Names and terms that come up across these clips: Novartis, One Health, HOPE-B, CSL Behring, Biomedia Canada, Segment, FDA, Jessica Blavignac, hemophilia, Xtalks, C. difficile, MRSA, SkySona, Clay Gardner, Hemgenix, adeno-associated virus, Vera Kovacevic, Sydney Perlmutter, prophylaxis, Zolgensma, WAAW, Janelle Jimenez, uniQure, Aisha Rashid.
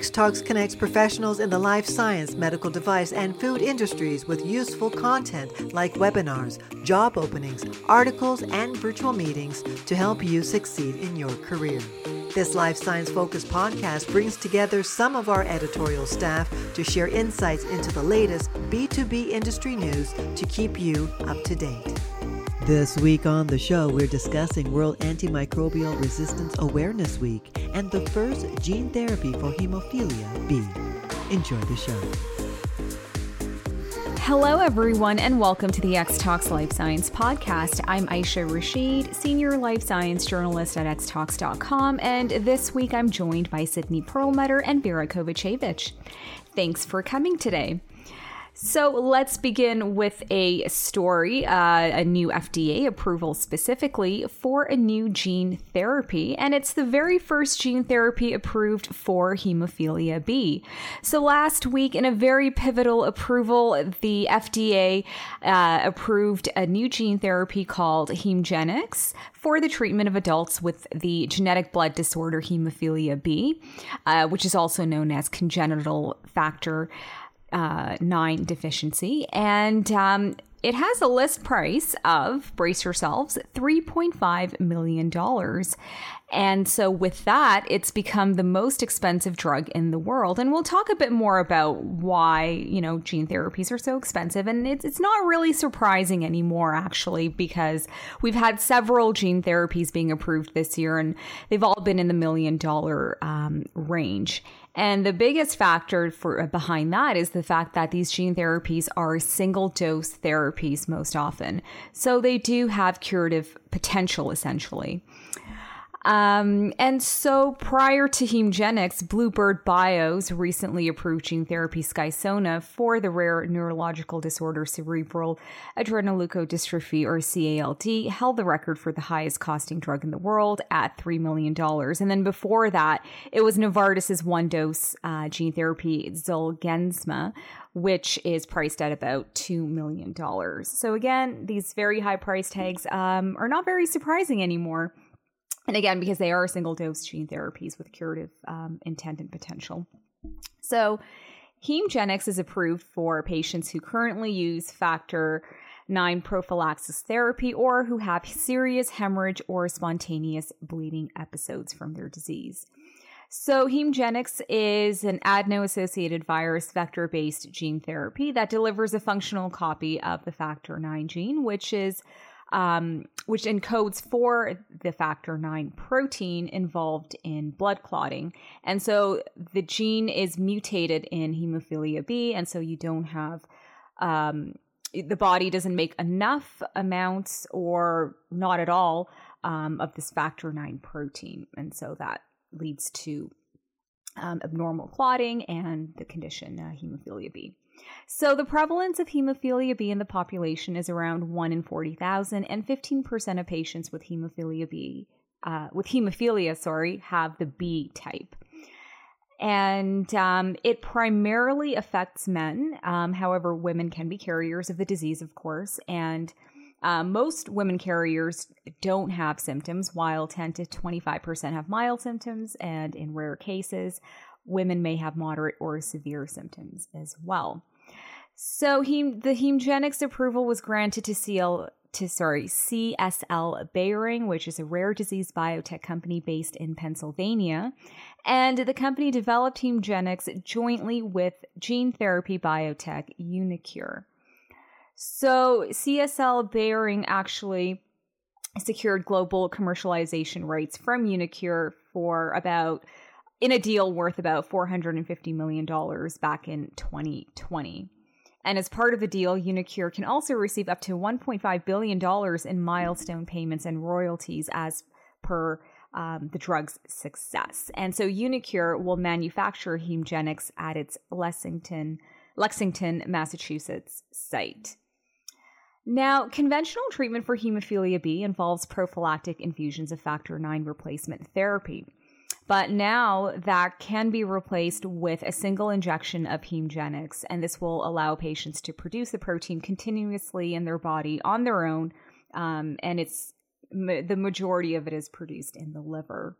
Xtalks connects professionals in the life science, medical device, and food industries with useful content like webinars, job openings, articles, and virtual meetings to help you succeed in your career. This life science-focused podcast brings together some of our editorial staff to share insights into the latest B2B industry news to keep you up to date. This week on the show, we're discussing World Antimicrobial Resistance Awareness Week and the first gene therapy for hemophilia B. Enjoy the show. Hello, everyone, and welcome to the Xtalks Life Science Podcast. I'm Aisha Rashid, Senior Life Science Journalist at Xtalks.com, and this week I'm joined by Sydney Perlmutter and Vera Kovacevic. Thanks for coming today. So let's begin with a story, a new FDA approval specifically for a new gene therapy, and it's the very first gene therapy approved for hemophilia B. So last week, in a very pivotal approval, the FDA approved a new gene therapy called Hemgenix for the treatment of adults with the genetic blood disorder hemophilia B, which is also known as congenital factor 9 deficiency, and it has a list price of, brace yourselves, $3.5 million. And so with that, it's become the most expensive drug in the world. And we'll talk a bit more about why, you know, gene therapies are so expensive. And it's not really surprising anymore, actually, because we've had several gene therapies being approved this year, and they've all been in the $1 million range. And the biggest factor behind that is the fact that these gene therapies are single-dose therapies most often. So they do have curative potential, essentially. And so prior to Hemgenix, Bluebird Bio's recently approved gene therapy SkySona for the rare neurological disorder cerebral adrenoleukodystrophy, or CALD, held the record for the highest costing drug in the world at $3 million. And then before that, it was Novartis' one-dose gene therapy Zolgensma, which is priced at about $2 million. So again, these very high price tags are not very surprising anymore. And again, because they are single-dose gene therapies with curative intent and potential. So Hemgenix is approved for patients who currently use factor 9 prophylaxis therapy or who have serious hemorrhage or spontaneous bleeding episodes from their disease. So Hemgenix is an adeno-associated virus vector-based gene therapy that delivers a functional copy of the factor 9 gene, which encodes for the factor 9 protein involved in blood clotting. And so the gene is mutated in hemophilia B, and so you don't have, the body doesn't make enough amounts or not at all of this factor 9 protein. And so that leads to abnormal clotting and the condition hemophilia B. So the prevalence of hemophilia B in the population is around 1 in 40,000, and 15% of patients with hemophilia, have the B type. And it primarily affects men. However, women can be carriers of the disease, of course, and most women carriers don't have symptoms, while 10 to 25% have mild symptoms, and in rare cases, women may have moderate or severe symptoms as well. So the Hemgenix approval was granted to CSL Behring, which is a rare disease biotech company based in Pennsylvania. And the company developed Hemgenix jointly with gene therapy biotech uniQure. So CSL Behring actually secured global commercialization rights from uniQure for in a deal worth about $450 million back in 2020. And as part of the deal, uniQure can also receive up to $1.5 billion in milestone payments and royalties as per the drug's success. And so uniQure will manufacture Hemgenix at its Lexington, Massachusetts site. Now, conventional treatment for hemophilia B involves prophylactic infusions of factor 9 replacement therapy. But now that can be replaced with a single injection of Hemgenix, and this will allow patients to produce the protein continuously in their body on their own, and the majority of it is produced in the liver.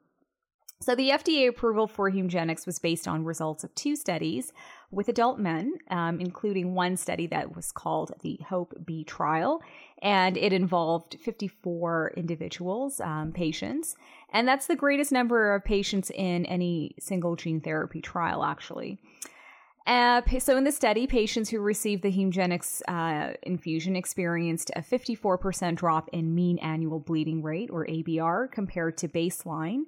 So the FDA approval for Hemgenix was based on results of two studies with adult men, including one study that was called the HOPE-B trial, and it involved 54 individuals, patients, and that's the greatest number of patients in any single gene therapy trial, actually. So in the study, patients who received the Hemgenix infusion experienced a 54% drop in mean annual bleeding rate, or ABR, compared to baseline.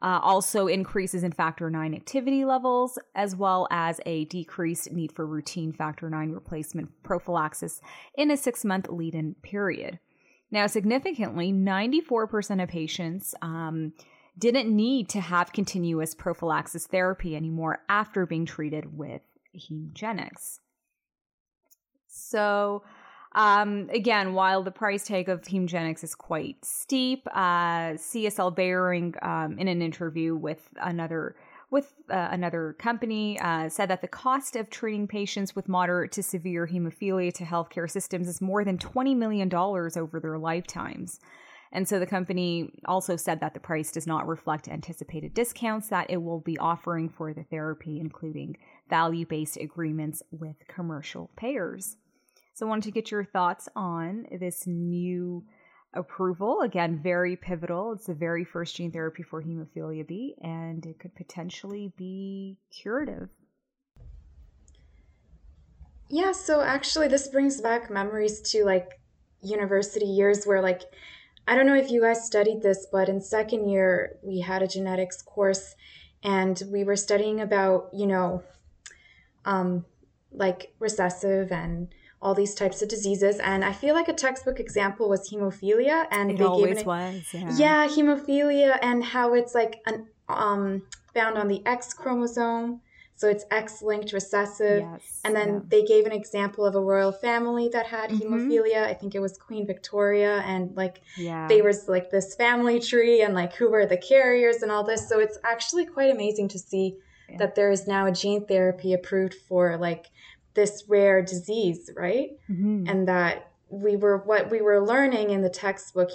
Also increases in factor IX activity levels, as well as a decreased need for routine factor IX replacement prophylaxis in a 6-month lead-in period. Now, significantly, 94% of patients didn't need to have continuous prophylaxis therapy anymore after being treated with Hemgenix. So, again, while the price tag of Hemgenix is quite steep, CSL Behring, in an interview with another company, said that the cost of treating patients with moderate to severe hemophilia to healthcare systems is more than $20 million over their lifetimes. And so the company also said that the price does not reflect anticipated discounts that it will be offering for the therapy, including value-based agreements with commercial payers. So I wanted to get your thoughts on this new approval. Again, very pivotal. It's the very first gene therapy for hemophilia B, and it could potentially be curative. Yeah, so actually this brings back memories to like university years where, like, I don't know if you guys studied this, but in second year we had a genetics course and we were studying about, like recessive and all these types of diseases. And I feel like a textbook example was hemophilia. And it always was. Yeah, hemophilia and how it's like found on the X chromosome. So it's X-linked recessive. Yes, and then they gave an example of a royal family that had hemophilia. I think it was Queen Victoria. And like they were like this family tree and like who were the carriers and all this. So it's actually quite amazing to see that there is now a gene therapy approved for like this rare disease, right? And that what we were learning in the textbook,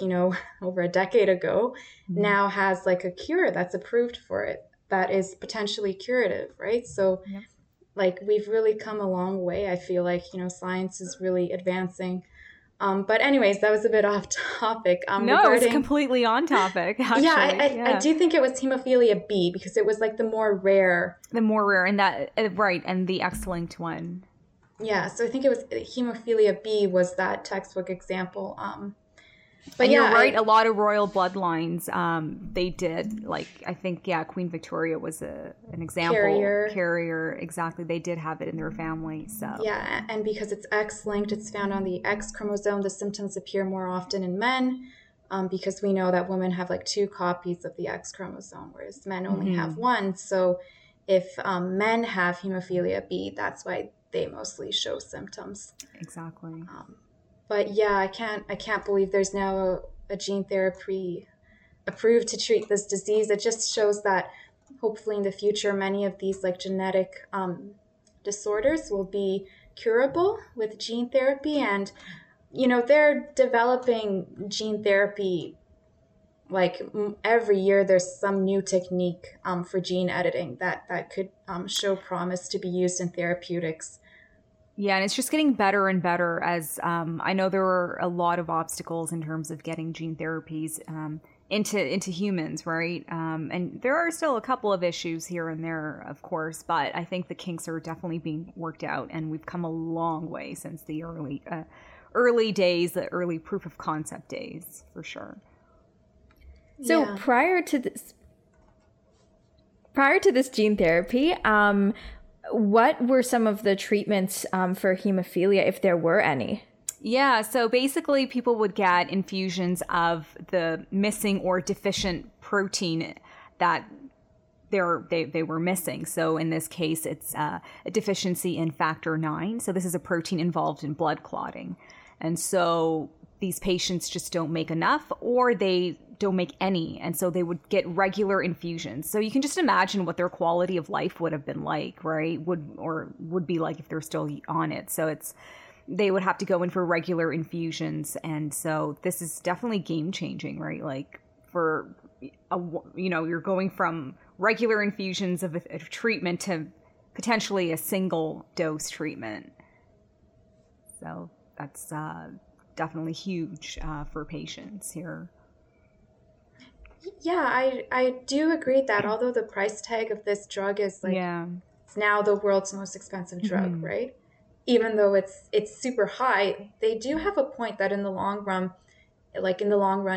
over a decade ago, now has like a cure that's approved for it that is potentially curative, right? So like we've really come a long way. I feel like, science is really advancing. But anyways, that was a bit off topic. It's completely on topic, actually. I do think it was hemophilia B because it was like the more rare and that, right. And the X-linked one. Yeah. So I think it was hemophilia B was that textbook example. But you're right. A lot of royal bloodlines, they did like, I think, Queen Victoria was an example. Carrier. Exactly. They did have it in their family. So yeah. And because it's X-linked, it's found on the X chromosome. The symptoms appear more often in men, because we know that women have like 2 copies of the X chromosome, whereas men only have one. So if men have hemophilia B, that's why they mostly show symptoms. Exactly. But yeah, I can't believe there's now a gene therapy approved to treat this disease. It just shows that hopefully in the future, many of these like genetic disorders will be curable with gene therapy. And, they're developing gene therapy like every year. There's some new technique for gene editing that could show promise to be used in therapeutics. Yeah, and it's just getting better and better as I know there were a lot of obstacles in terms of getting gene therapies into humans, right? And there are still a couple of issues here and there, of course, but I think the kinks are definitely being worked out, and we've come a long way since the early days, the early proof of concept days, for sure. So prior to this gene therapy, what were some of the treatments for hemophilia, if there were any? Yeah, so basically people would get infusions of the missing or deficient protein that they were missing. So in this case, it's a deficiency in factor IX. So this is a protein involved in blood clotting. And so these patients just don't make enough, or they don't make any, and so they would get regular infusions. So you can just imagine what their quality of life would have been like, right? Would be like if they're still on it. So they would have to go in for regular infusions, and so this is definitely game changing, right? Like you're going from regular infusions of a treatment to potentially a single dose treatment. So that's definitely huge for patients here. Yeah, I do agree that although the price tag of this drug is it's now the world's most expensive drug, mm-hmm. right? Even though it's super high, they do have a point that in the long run,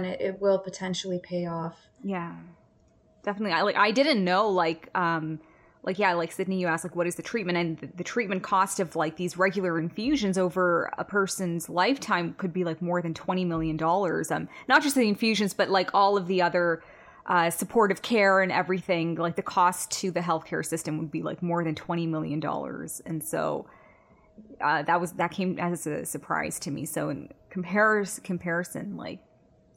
it will potentially pay off. Yeah, definitely. I didn't know Sydney, you asked what is the treatment, and the treatment cost of these regular infusions over a person's lifetime could be more than $20 million. Not just the infusions, but all of the other supportive care and everything. The cost to the healthcare system would be more than $20 million, and so that came as a surprise to me. So in comparison,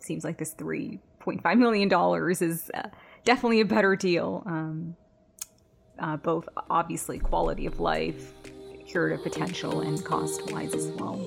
seems like this $3.5 million is definitely a better deal. Both obviously quality of life, curative potential, and cost-wise as well.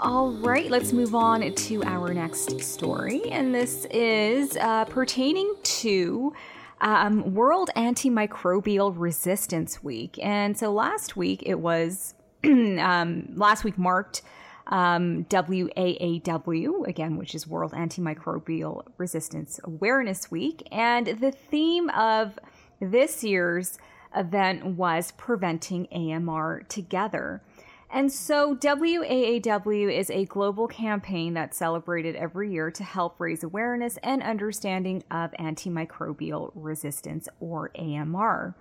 All right, let's move on to our next story. And this is pertaining to World Antimicrobial Resistance Week. And so last week marked WAAW, again, which is World Antimicrobial Resistance Awareness Week. And the theme of this year's event was Preventing AMR Together. And so WAAW is a global campaign that's celebrated every year to help raise awareness and understanding of antimicrobial resistance, or AMR.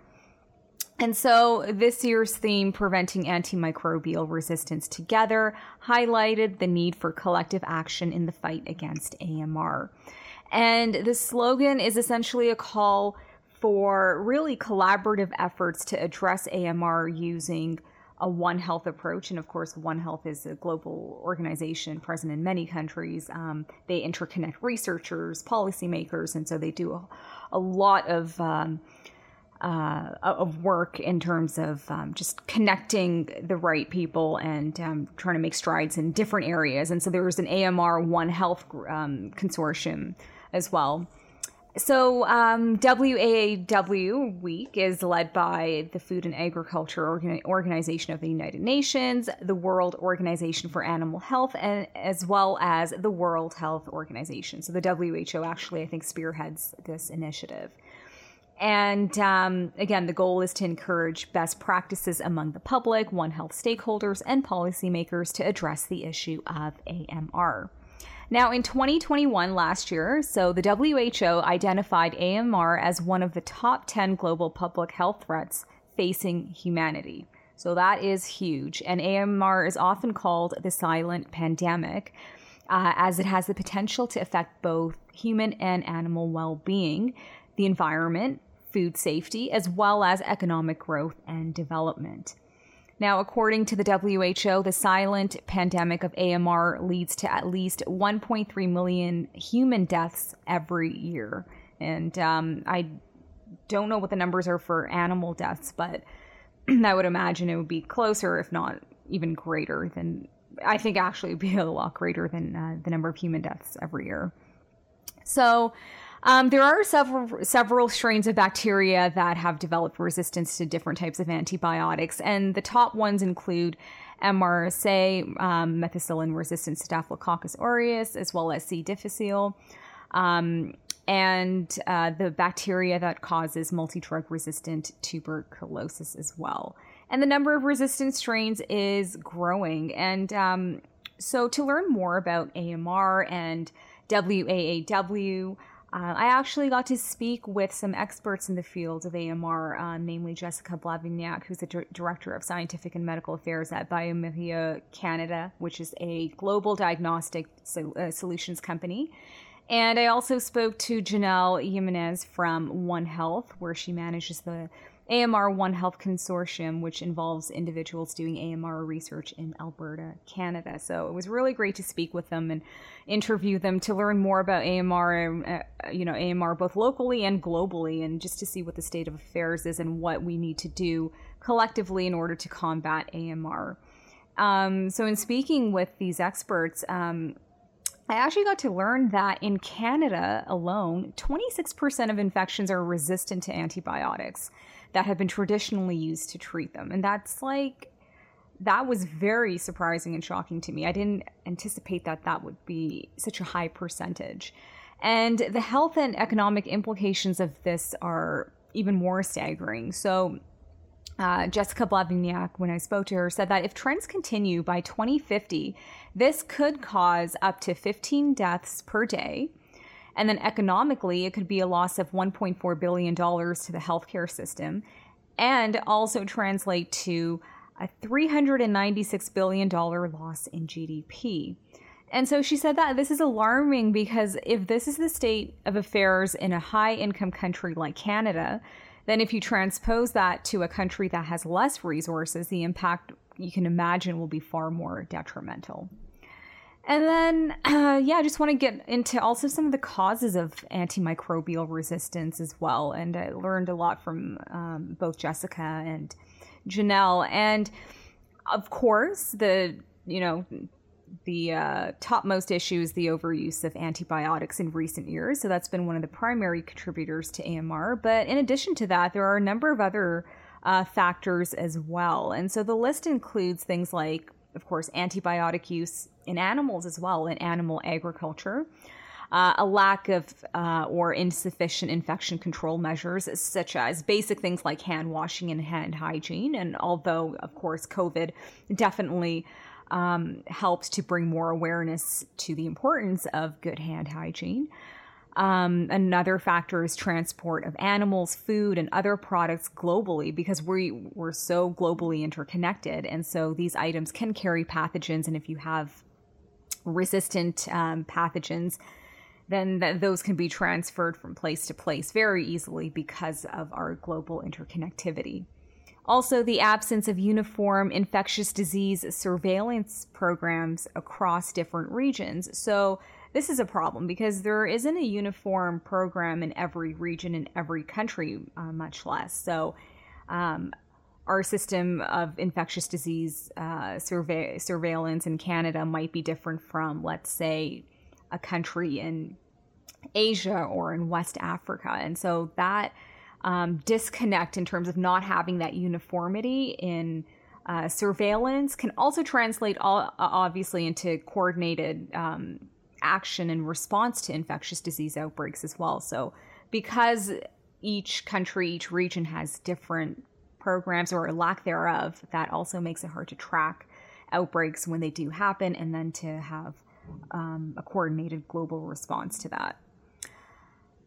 And so this year's theme, Preventing Antimicrobial Resistance Together, highlighted the need for collective action in the fight against AMR. And the slogan is essentially a call for really collaborative efforts to address AMR using a One Health approach. And of course, One Health is a global organization present in many countries. They interconnect researchers, policymakers, and so they do a lot of work in terms of just connecting the right people and trying to make strides in different areas. And so there was an AMR One Health consortium as well. So WAAW Week is led by the Food and Agriculture Organization of the United Nations, the World Organization for Animal Health, and as well as the World Health Organization. So the WHO actually, I think, spearheads this initiative. And again, the goal is to encourage best practices among the public, One Health stakeholders, and policymakers to address the issue of AMR. Now, in 2021, last year, so the WHO identified AMR as one of the top 10 global public health threats facing humanity. So that is huge. And AMR is often called the silent pandemic, as it has the potential to affect both human and animal well-being, the environment, food safety, as well as economic growth and development. Now, according to the WHO, the silent pandemic of AMR leads to at least 1.3 million human deaths every year. And I don't know what the numbers are for animal deaths, but I would imagine it would be closer, if not even greater than, I think actually it would be a lot greater than the number of human deaths every year. So there are several strains of bacteria that have developed resistance to different types of antibiotics, and the top ones include MRSA, methicillin-resistant Staphylococcus aureus, as well as C. difficile, and the bacteria that causes multidrug-resistant tuberculosis as well. And the number of resistant strains is growing. And so to learn more about AMR and WAAW, I actually got to speak with some experts in the field of AMR, namely Jessica Blavignac, who's the Director of Scientific and Medical Affairs at Biomedia Canada, which is a global diagnostic solutions company. And I also spoke to Janelle Jimenez from One Health, where she manages the AMR One Health Consortium, which involves individuals doing AMR research in Alberta, Canada. So it was really great to speak with them and interview them to learn more about AMR, AMR both locally and globally, and just to see what the state of affairs is and what we need to do collectively in order to combat AMR. So in speaking with these experts, I actually got to learn that in Canada alone, 26% of infections are resistant to antibiotics that have been traditionally used to treat them. And that's like, that was very surprising and shocking to me. I didn't anticipate that that would be such a high percentage. And the health and economic implications of this are even more staggering. So Jessica Blavignac, when I spoke to her, said that if trends continue by 2050, this could cause up to 15 deaths per day. And then economically, it could be a loss of $1.4 billion to the healthcare system, and also translate to a $396 billion loss in GDP. And so she said that this is alarming, because if this is the state of affairs in a high-income country like Canada, then if you transpose that to a country that has less resources, the impact you can imagine will be far more detrimental. And then, I just want to get into also some of the causes of antimicrobial resistance as well. And I learned a lot from both Jessica and Janelle. And of course, the topmost issue is the overuse of antibiotics in recent years. So that's been one of the primary contributors to AMR. But in addition to that, there are a number of other factors as well. And so the list includes things like, of course, antibiotic use in animals as well, in animal agriculture, a lack of or insufficient infection control measures, such as basic things like hand washing and hand hygiene. And although, of course, COVID definitely helps to bring more awareness to the importance of good hand hygiene. Another factor is transport of animals, food, and other products globally, because we're so globally interconnected. And so these items can carry pathogens. And if you have resistant pathogens, then those can be transferred from place to place very easily because of our global interconnectivity. Also, the absence of uniform infectious disease surveillance programs across different regions. So this is a problem because there isn't a uniform program in every region, in every country, much less. So our system of infectious disease surveillance in Canada might be different from, let's say, a country in Asia or in West Africa. And so that disconnect in terms of not having that uniformity in surveillance can also translate obviously into coordinated action and response to infectious disease outbreaks as well. So because each country, each region has different programs or a lack thereof, that also makes it hard to track outbreaks when they do happen and then to have a coordinated global response to that.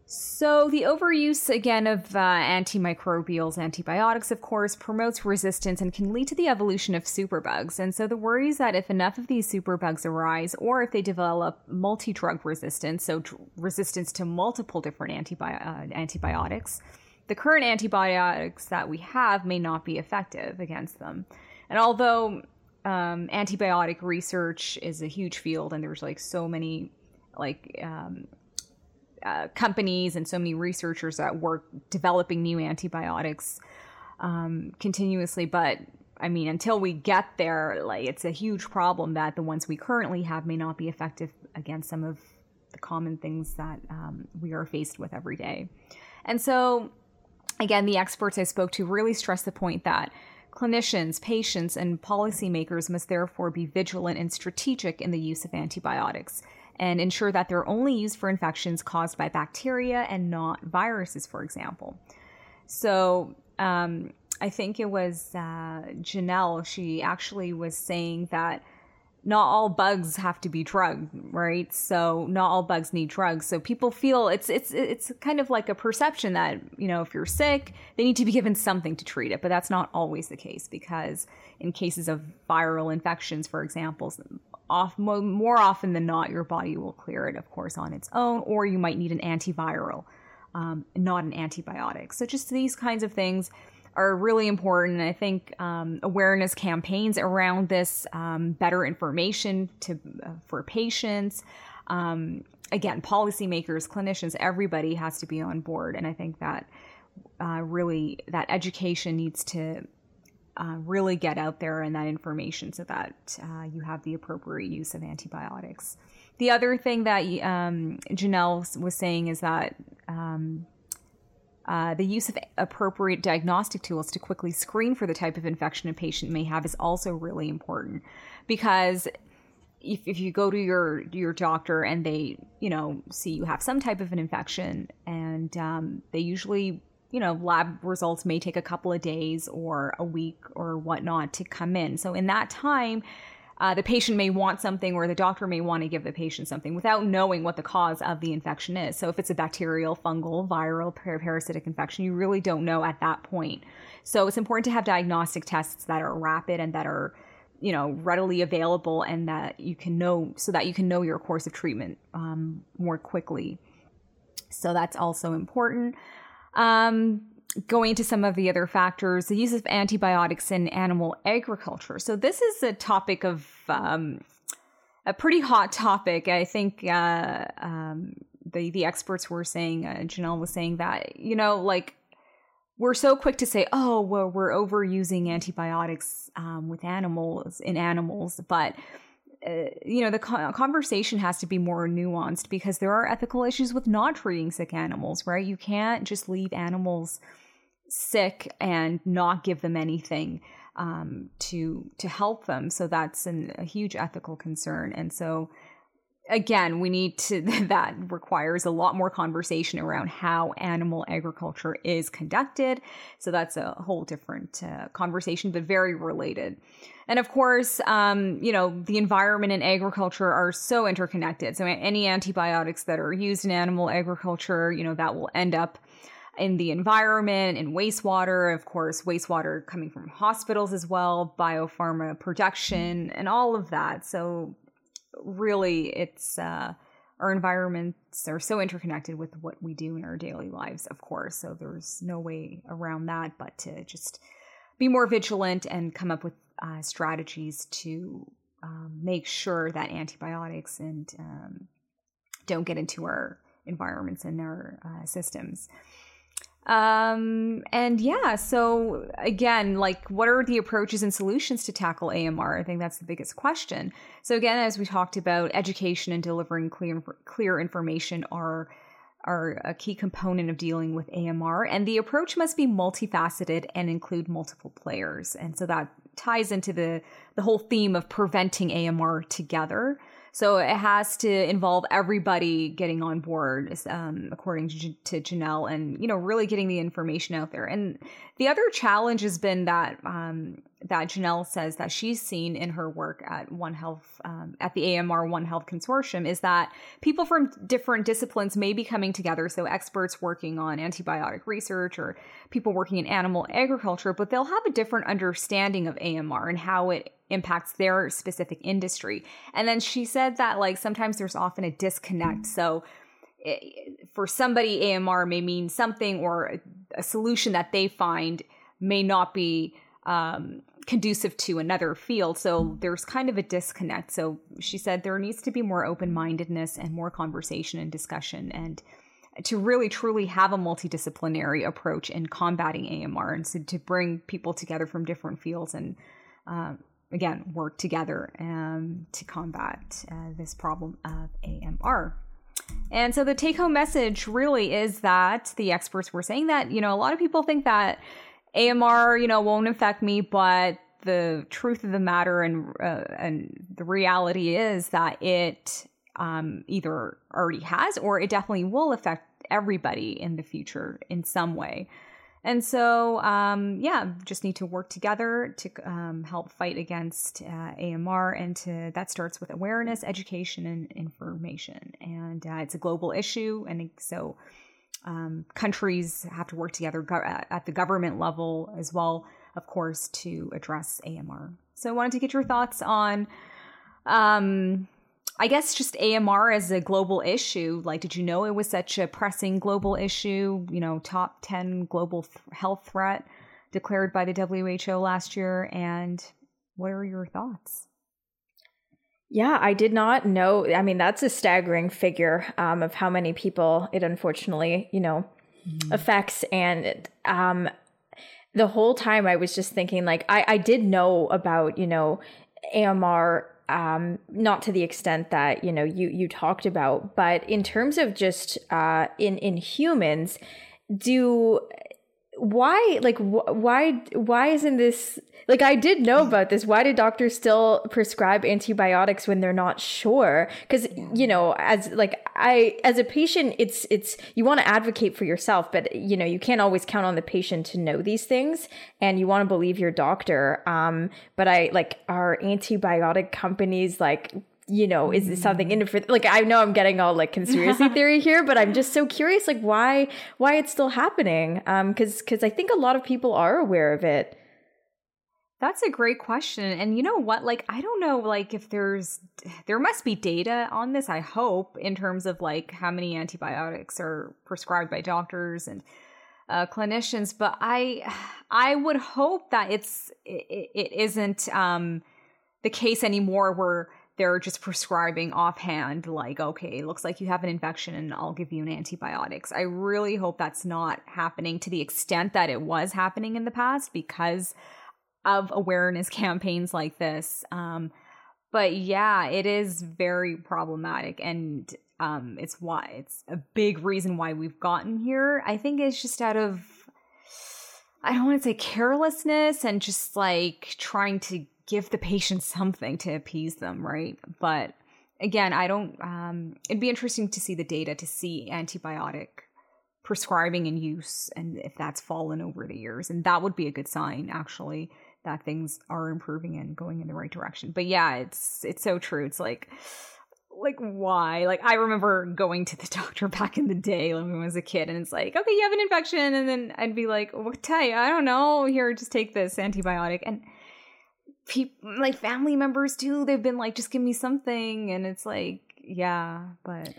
So the overuse, again, of antimicrobials, antibiotics, of course, promotes resistance and can lead to the evolution of superbugs. And so the worry is that if enough of these superbugs arise, or if they develop multi-drug resistance, so resistance to multiple different antibiotics, the current antibiotics that we have may not be effective against them. And although antibiotic research is a huge field, and there's so many companies and so many researchers that work developing new antibiotics continuously. But I mean, until we get there, it's a huge problem that the ones we currently have may not be effective against some of the common things that we are faced with every day. And so, again, the experts I spoke to really stress the point that clinicians, patients, and policymakers must therefore be vigilant and strategic in the use of antibiotics, and ensure that they're only used for infections caused by bacteria and not viruses, for example. So I think it was Janelle, she actually was saying that not all bugs have to be drugged, right? So not all bugs need drugs. So people feel it's kind of like a perception that, if you're sick, they need to be given something to treat it. But that's not always the case, because in cases of viral infections, for example, more often than not, your body will clear it, of course, on its own, or you might need an antiviral, not an antibiotic. So just these kinds of things are really important. And I think awareness campaigns around this, better information for patients. Again, policymakers, clinicians, everybody has to be on board. And I think that really that education needs to really get out there and that information so that you have the appropriate use of antibiotics. The other thing that Janelle was saying is that the use of appropriate diagnostic tools to quickly screen for the type of infection a patient may have is also really important, because if you go to your doctor and they, see you have some type of an infection, and they usually, lab results may take a couple of days or a week or whatnot to come in. So in that time, the patient may want something, or the doctor may want to give the patient something without knowing what the cause of the infection is. So if it's a bacterial, fungal, viral, parasitic infection, you really don't know at that point. So it's important to have diagnostic tests that are rapid and that are, readily available, and that you can know, so that you can know your course of treatment more quickly. So that's also important. Going into some of the other factors, the use of antibiotics in animal agriculture. So this is a topic of a pretty hot topic. I think the experts were saying, Janelle was saying that, we're so quick to say, oh, well, we're overusing antibiotics in animals. But, the conversation has to be more nuanced, because there are ethical issues with not treating sick animals, right? You can't just leave animals sick and not give them anything to help them. So that's a huge ethical concern. And so, again, that requires a lot more conversation around how animal agriculture is conducted. So that's a whole different conversation, but very related. And of course, the environment and agriculture are so interconnected. So any antibiotics that are used in animal agriculture, that will end up in the environment, in wastewater, of course, wastewater coming from hospitals as well, biopharma production, and all of that. So really, it's our environments are so interconnected with what we do in our daily lives, of course. So there's no way around that, but to just be more vigilant and come up with strategies to make sure that antibiotics and don't get into our environments and our systems. So again, what are the approaches and solutions to tackle AMR? I think that's the biggest question. So again, as we talked about, education and delivering clear information are a key component of dealing with AMR, and the approach must be multifaceted and include multiple players. And so that ties into the whole theme of preventing AMR together. So it has to involve everybody getting on board, according to Janelle, and, really getting the information out there. And the other challenge has been that Janelle says that she's seen in her work at One Health, at the AMR One Health Consortium, is that people from different disciplines may be coming together. So experts working on antibiotic research or people working in animal agriculture, but they'll have a different understanding of AMR and how it impacts their specific industry. And then she said that sometimes there's often a disconnect. So for somebody, AMR may mean something, or a solution that they find may not be conducive to another field. So there's kind of a disconnect. So she said there needs to be more open-mindedness and more conversation and discussion, and to really truly have a multidisciplinary approach in combating AMR, and so to bring people together from different fields and again, work together to combat this problem of AMR. And so the take-home message really is that the experts were saying that, a lot of people think that AMR, won't affect me, but the truth of the matter and the reality is that it either already has, or it definitely will affect everybody in the future in some way. And so, just need to work together to help fight against AMR, and that starts with awareness, education, and information. And it's a global issue, and so countries have to work together at the government level as well, of course, to address AMR. So I wanted to get your thoughts on, just AMR as a global issue. Did you know it was such a pressing global issue? Top 10 global health threat declared by the WHO last year. And what are your thoughts? Yeah, I did not know. I mean, that's a staggering figure of how many people it unfortunately, affects. And the whole time I was just thinking, like, I did know about, you know, AMR, not to the extent that, you know, you talked about, but in terms of just in humans, why isn't this, like, I did know about this. Why do doctors still prescribe antibiotics when they're not sure? Because, you know, as a patient, it's you want to advocate for yourself, but, you know, you can't always count on the patient to know these things, and you want to believe your doctor. But I, like, are antibiotic companies, like, you know, is this something indifferent? Like, I know I'm getting all like conspiracy theory here, but I'm just so curious, like, why it's still happening. Cause I think a lot of people are aware of it. That's a great question. And you know what, like, I don't know, like, if there must be data on this, I hope, in terms of like how many antibiotics are prescribed by doctors and clinicians. But I would hope that it isn't the case anymore where they're just prescribing offhand, like, okay, it looks like you have an infection and I'll give you an antibiotics. I really hope that's not happening to the extent that it was happening in the past because of awareness campaigns like this. But yeah, it is very problematic, and it's a big reason why we've gotten here. I think it's just out of, I don't want to say carelessness, and just like trying to give the patient something to appease them, right? But again, I don't, it'd be interesting to see the data, to see antibiotic prescribing and use, and if that's fallen over the years. And that would be a good sign, actually, that things are improving and going in the right direction. But yeah, it's so true. It's like why? Like, I remember going to the doctor back in the day when I was a kid, and it's like, okay, you have an infection. And then I'd be like, what type? I don't know. Here, just take this antibiotic. And people, like family members too, they've been like, just give me something. And it's like, yeah, but.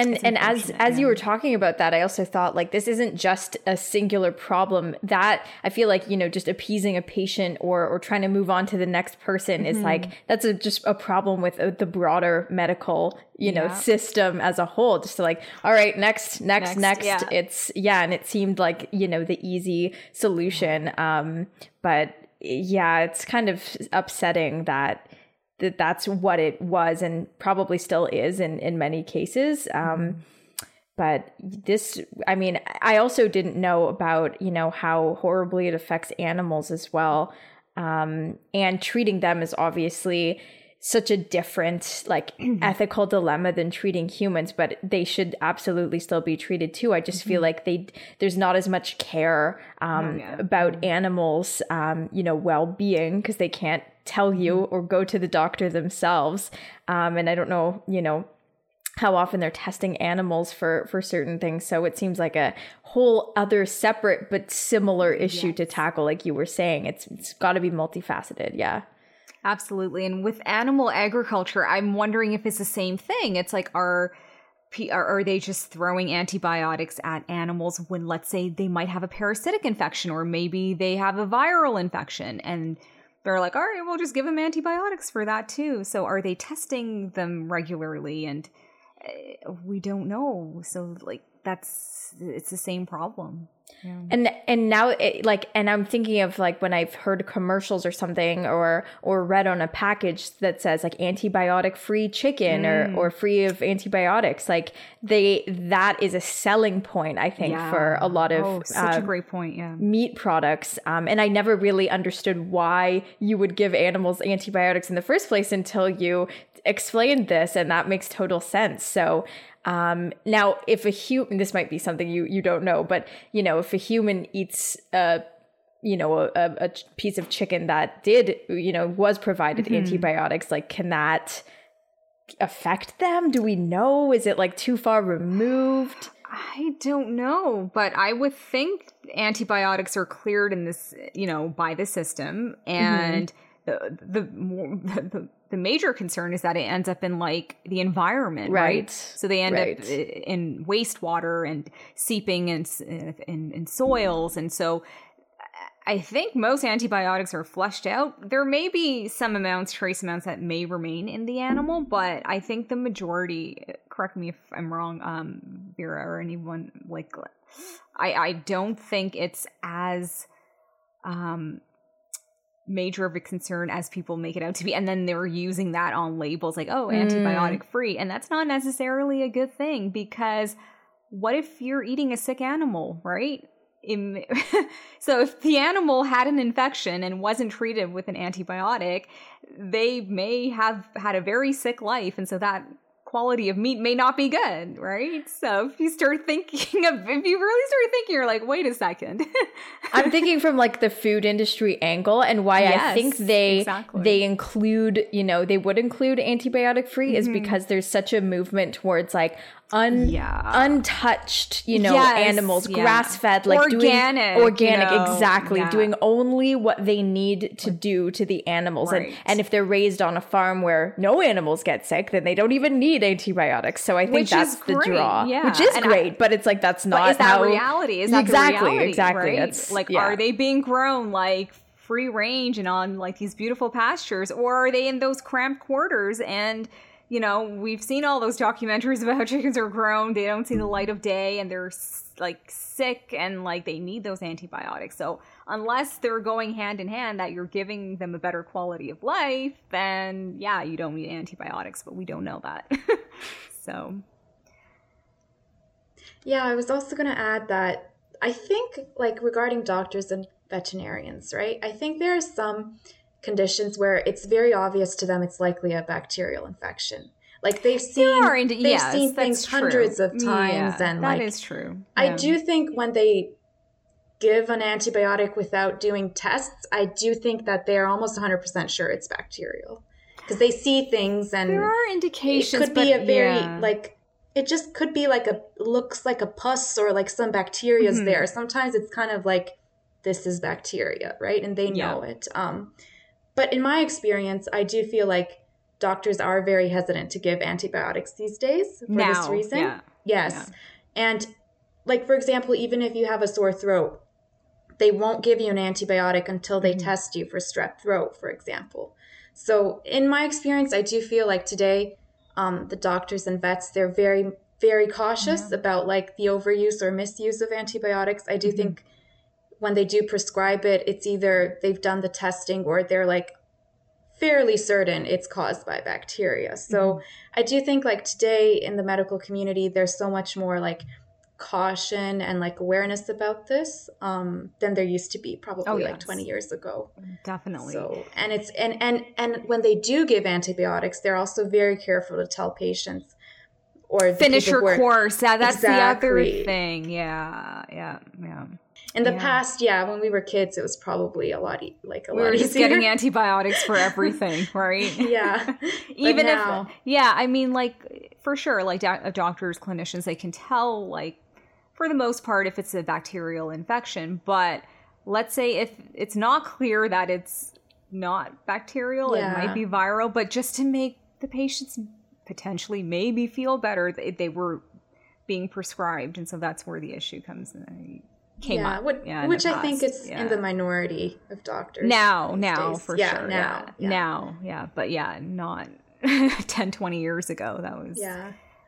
And as you were talking about that, I also thought, like, this isn't just a singular problem that I feel like, you know, just appeasing a patient or trying to move on to the next person is like, that's just a problem with the broader medical, you know, system as a whole. Just like, all right, next. Yeah. And it seemed like, you know, the easy solution. But yeah, it's kind of upsetting that's what it was, and probably still is in many cases. But this, I mean, I also didn't know about, you know, how horribly it affects animals as well. And treating them is obviously such a different, like, ethical dilemma than treating humans, but they should absolutely still be treated too. I just feel like there's not as much care about animals, you know, well-being, because they can't tell you or go to the doctor themselves. And I don't know, you know, how often they're testing animals for certain things. So it seems like a whole other separate but similar issue to tackle. Like you were saying, it's got to be multifaceted. Yeah. Absolutely. And with animal agriculture, I'm wondering if it's the same thing. It's like, are they just throwing antibiotics at animals when, let's say, they might have a parasitic infection, or maybe they have a viral infection, and they're like, all right, we'll just give them antibiotics for that too. So are they testing them regularly? And we don't know. So like, it's the same problem. Yeah. And now it, like, and I'm thinking of like when I've heard commercials or something, or read on a package that says like antibiotic free chicken or free of antibiotics, like that is a selling point, I think, for a lot of such a great point, meat products. And I never really understood why you would give animals antibiotics in the first place until you explained this, and that makes total sense. So now, if a human, this might be something you don't know, but, you know, if a human eats, you know, a piece of chicken that did, you know, was provided antibiotics, like, can that affect them? Do we know? Is it like too far removed? I don't know, but I would think antibiotics are cleared in this, you know, by the system. And the major concern is that it ends up in like the environment, right? So they end up in wastewater and seeping in soils. And so I think most antibiotics are flushed out. There may be some amounts, trace amounts, that may remain in the animal, but I think the majority, correct me if I'm wrong, Vera or anyone, like, I don't think it's as major of a concern as people make it out to be. And then they're using that on labels like, oh, antibiotic free. And that's not necessarily a good thing, because what if you're eating a sick animal, right? So if the animal had an infection and wasn't treated with an antibiotic, they may have had a very sick life. And so that quality of meat may not be good, right? So if you really start thinking, you're like, wait a second. I'm thinking from like the food industry angle, and why I think they include, they would include antibiotic free is because there's such a movement towards like untouched, animals, grass fed, like organic, doing only what they need to do to the animals. Right. And if they're raised on a farm where no animals get sick, then they don't even need antibiotics. So I think that's the draw, which is great, but it's like, that's not how reality is. Exactly. Right? It's like, are they being grown like free range and on like these beautiful pastures, or are they in those cramped quarters? And we've seen all those documentaries about how chickens are grown. They don't see the light of day and they're like sick and like they need those antibiotics. So unless they're going hand in hand, that you're giving them a better quality of life, then you don't need antibiotics, but we don't know that. So. Yeah, I was also going to add that I think like regarding doctors and veterinarians, right? I think there are some conditions where it's very obvious to them it's likely a bacterial infection. Like they've seen things hundreds of times, and that is true. I do think when they give an antibiotic without doing tests, I do think that they're almost 100% sure it's bacterial, because they see things and there are indications. It could be looks like a pus or like some bacteria's there. Sometimes it's kind of like, this is bacteria, right? And they know it. But in my experience, I do feel like doctors are very hesitant to give antibiotics these days this reason. Yeah. Yes. Yeah. And like, for example, even if you have a sore throat, they won't give you an antibiotic until they test you for strep throat, for example. So in my experience, I do feel like today, the doctors and vets, they're very, very cautious about like the overuse or misuse of antibiotics. I do think when they do prescribe it, it's either they've done the testing or they're like fairly certain it's caused by bacteria. So I do think like today in the medical community, there's so much more like caution and like awareness about this than there used to be probably 20 years ago. Definitely. So, and it's and when they do give antibiotics, they're also very careful to tell patients or finish your course. Yeah, that's the other thing. Yeah. In the past, when we were kids, it was probably a lot lot easier. We were just getting antibiotics for everything, right? Yeah. Even now, for sure, like doctors, clinicians, they can tell, like, for the most part, if it's a bacterial infection. But let's say if it's not clear that it's not bacterial, it might be viral. But just to make the patients potentially maybe feel better, they were being prescribed. And so that's where the issue comes in. Which I think it's in the minority of doctors. Now for sure. But not 10, 20 years ago.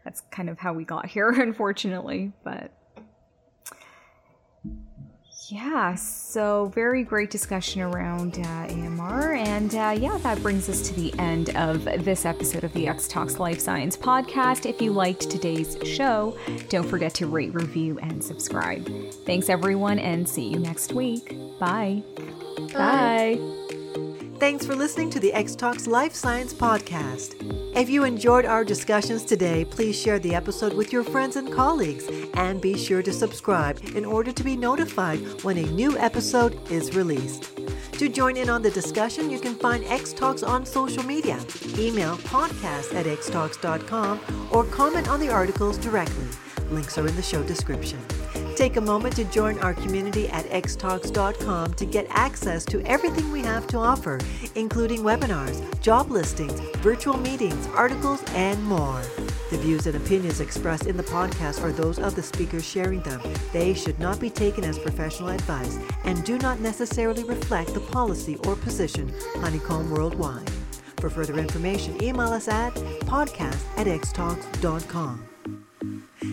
That's kind of how we got here, unfortunately. But so very great discussion around AMR. And that brings us to the end of this episode of the Xtalks Life Science Podcast. If you liked today's show, don't forget to rate, review, and subscribe. Thanks, everyone, and see you next week. Bye. Bye. Thanks for listening to the Xtalks Life Science Podcast. If you enjoyed our discussions today, please share the episode with your friends and colleagues, and be sure to subscribe in order to be notified when a new episode is released. To join in on the discussion, you can find Xtalks on social media, email podcast@xtalks.com, or comment on the articles directly. Links are in the show description. Take a moment to join our community at xtalks.com to get access to everything we have to offer, including webinars, job listings, virtual meetings, articles, and more. The views and opinions expressed in the podcast are those of the speakers sharing them. They should not be taken as professional advice and do not necessarily reflect the policy or position Honeycomb Worldwide. For further information, email us at podcast@xtalks.com.